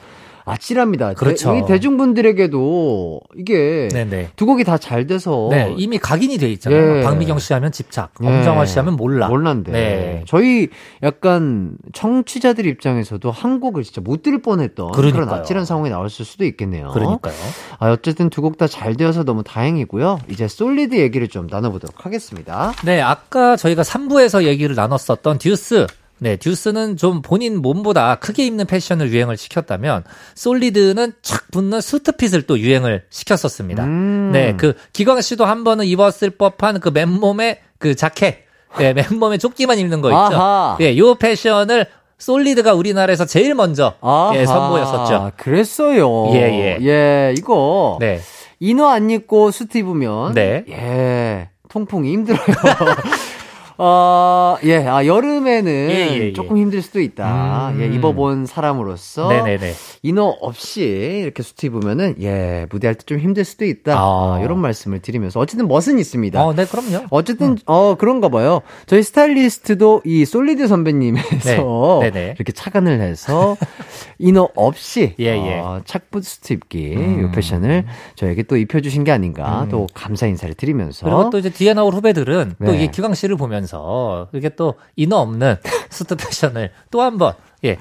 아찔합니다. 그렇죠. 대, 대중분들에게도 이게 네네. 두 곡이 다 잘 돼서 네, 이미 각인이 돼 있잖아요. 예. 박미경 씨 하면 집착, 예. 엄정화 씨 하면 몰라. 몰라인데 네. 저희 약간 청취자들 입장에서도 한 곡을 진짜 못 들을 뻔했던 그러니까요. 그런 아찔한 상황이 나왔을 수도 있겠네요. 그러니까요. 아, 어쨌든 두 곡 다 잘 되어서 너무 다행이고요. 이제 솔리드 얘기를 좀 나눠보도록 하겠습니다. 네, 아까 저희가 삼 부에서 얘기를 나눴었던 듀스. 네, 듀스는 좀 본인 몸보다 크게 입는 패션을 유행을 시켰다면 솔리드는 착 붙는 수트핏을 또 유행을 시켰었습니다. 음. 네, 그 기광 씨도 한 번은 입었을 법한 그 맨몸에 그 자켓, 네, 맨몸에 조끼만 입는 거 있죠. 아하. 네, 요 패션을 솔리드가 우리나라에서 제일 먼저 예, 선보였었죠. 그랬어요. 예, 예, 예, 이거 네. 이너 안 입고 수트 입으면 네, 예, 통풍이 힘들어요. 어, 예, 아, 여름에는 예, 예, 예. 조금 힘들 수도 있다. 음. 예, 입어본 사람으로서. 네네네. 이너 없이 이렇게 수트 입으면은, 예, 무대할 때 좀 힘들 수도 있다. 아. 아, 이런 말씀을 드리면서. 어쨌든 멋은 있습니다. 어, 네, 그럼요. 어쨌든, 음. 어, 그런가 봐요. 저희 스타일리스트도 이 솔리드 선배님에서 네. 이렇게 착안을 해서 이너 없이 예, 예. 어, 착붙 수트 입기, 음. 이 패션을 저에게 또 입혀주신 게 아닌가. 음. 또 감사 인사를 드리면서. 그리고 또 이제 뒤에 나올 후배들은 네. 또 이게 기광 씨를 보면 이렇게 또 인어 없는 수트 패션을 또 한 번 예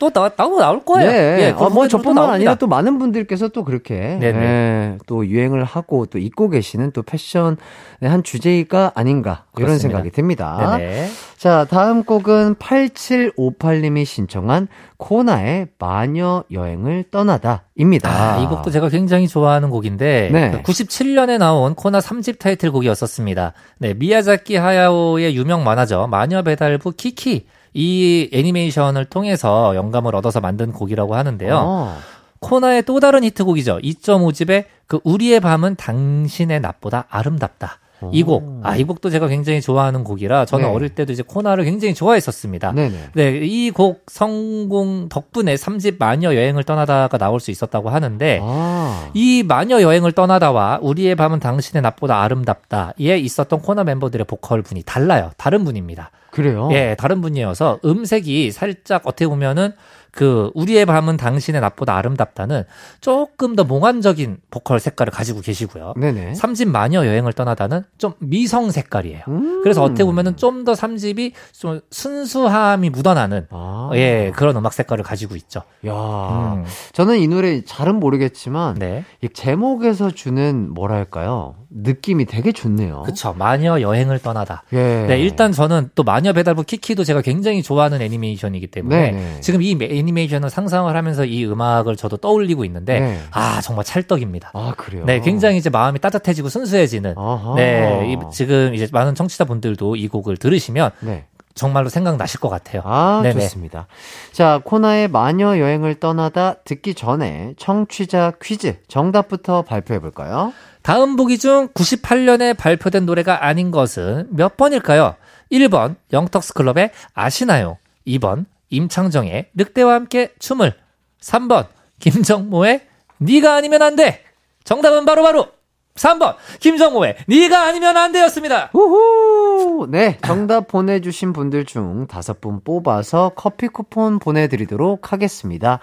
또 나와 나올 거예요. 네. 예, 아, 뭐 저뿐만 나옵니다. 아니라 또 많은 분들께서 또 그렇게 예, 또 유행을 하고 또 입고 계시는 또 패션의 한 주제가 아닌가 그렇습니다. 이런 생각이 듭니다. 네네. 자, 다음 곡은 팔칠오팔 님이 신청한 코나의 마녀 여행을 떠나다입니다. 아, 이 곡도 제가 굉장히 좋아하는 곡인데 네. 구십칠 년에 나온 코나 삼 집 타이틀곡이었었습니다. 네, 미야자키 하야오의 유명 만화죠. 마녀 배달부 키키. 이 애니메이션을 통해서 영감을 얻어서 만든 곡이라고 하는데요. 어. 코나의 또 다른 히트곡이죠. 이 점 오 집의 그 우리의 밤은 당신의 낮보다 아름답다. 이 곡, 아, 이 곡도 제가 굉장히 좋아하는 곡이라 저는 네. 어릴 때도 이제 코나를 굉장히 좋아했었습니다. 네네. 네, 이 곡 성공 덕분에 삼 집 마녀 여행을 떠나다가 나올 수 있었다고 하는데 아. 이 마녀 여행을 떠나다와 우리의 밤은 당신의 낮보다 아름답다에 있었던 코나 멤버들의 보컬 분이 달라요. 다른 분입니다. 그래요? 예, 다른 분이어서 음색이 살짝 어떻게 보면은 그 우리의 밤은 당신의 낮보다 아름답다는 조금 더 몽환적인 보컬 색깔을 가지고 계시고요. 네네. 삼 집 마녀 여행을 떠나다는 좀 미성 색깔이에요. 음~ 그래서 어떻게 보면은 좀 더 삼 집이 좀 순수함이 묻어나는 아~ 예 그런 음악 색깔을 가지고 있죠. 야, 음. 저는 이 노래 잘은 모르겠지만 네. 이 제목에서 주는 뭐랄까요 느낌이 되게 좋네요. 그렇죠. 마녀 여행을 떠나다. 예. 네, 일단 저는 또 마녀 배달부 키키도 제가 굉장히 좋아하는 애니메이션이기 때문에 네네. 지금 이 매 애니메이션을 상상을 하면서 이 음악을 저도 떠올리고 있는데 네. 아 정말 찰떡입니다. 아 그래요. 네, 굉장히 이제 마음이 따뜻해지고 순수해지는. 아하. 네, 이, 지금 이제 많은 청취자분들도 이 곡을 들으시면 네. 정말로 생각나실 것 같아요. 아 네네. 좋습니다. 자 코나의 마녀 여행을 떠나다 듣기 전에 청취자 퀴즈 정답부터 발표해 볼까요? 다음 보기 중 구십팔 년에 발표된 노래가 아닌 것은 몇 번일까요? 일 번 영턱스클럽의 아시나요? 이 번 임창정의 늑대와 함께 춤을, 삼 번 김정모의 네가 아니면 안 돼. 정답은 바로바로 바로 삼 번 김정모의 네가 아니면 안 돼였습니다. 우후. 네, 정답 보내주신 분들 중 다섯 분 뽑아서 커피 쿠폰 보내드리도록 하겠습니다.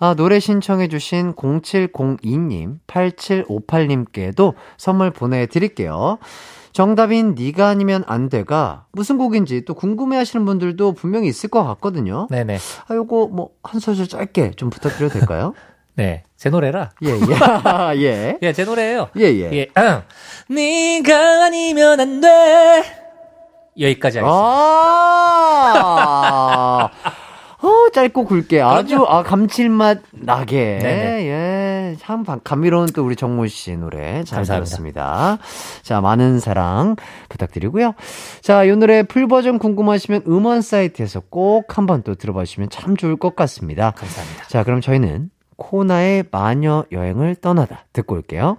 아, 노래 신청해주신 공칠공이 님, 팔칠오팔 님께도 선물 보내드릴게요. 정답인 네가 아니면 안 돼가 무슨 곡인지 또 궁금해하시는 분들도 분명히 있을 것 같거든요. 네네. 아, 요거 뭐 한 소절 짧게 좀 부탁드려도 될까요? 네, 제 노래라. 예예. 예. 예, 제 노래예요. 예예. 예. 네가 아니면 안 돼. 여기까지 하겠습니다. 아. 어, 짧고 굵게 아주 아, 감칠맛 나게 예, 참 감미로운 또 우리 정모 씨 노래 잘 들었습니다. 자 많은 사랑 부탁드리고요. 자, 이 노래 풀 버전 궁금하시면 음원 사이트에서 꼭 한번 또 들어봐주시면 참 좋을 것 같습니다. 감사합니다. 자 그럼 저희는 코나의 마녀 여행을 떠나다 듣고 올게요.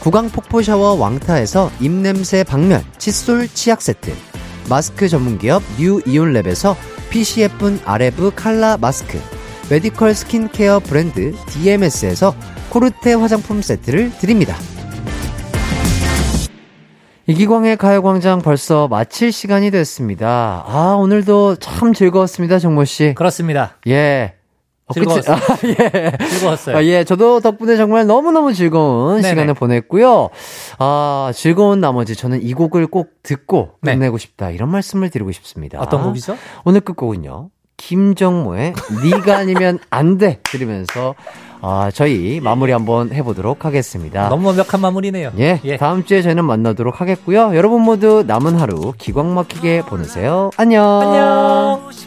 구강폭포샤워 왕타에서 입냄새 박멸 칫솔 치약세트, 마스크 전문기업 뉴이온랩에서 피씨에프 아레브 칼라 마스크, 메디컬 스킨케어 브랜드 디엠에스에서 코르테 화장품 세트를 드립니다. 이기광의 가요광장 벌써 마칠 시간이 됐습니다. 아 오늘도 참 즐거웠습니다, 정모씨. 그렇습니다. 예. 어, 즐거웠어요. 아, 예. 즐거웠어요. 아, 예, 저도 덕분에 정말 너무너무 즐거운 네네. 시간을 보냈고요. 아, 즐거운 나머지 저는 이 곡을 꼭 듣고 네. 끝내고 싶다. 이런 말씀을 드리고 싶습니다. 어떤 곡이죠? 오늘 끝곡은요. 김정모의 네가 아니면 안 돼 들으면서 아, 저희 마무리 한번 해보도록 하겠습니다. 너무 완벽한 마무리네요. 예, 예. 다음 주에 저희는 만나도록 하겠고요. 여러분 모두 남은 하루 기광 막히게 보내세요. 안녕. 안녕.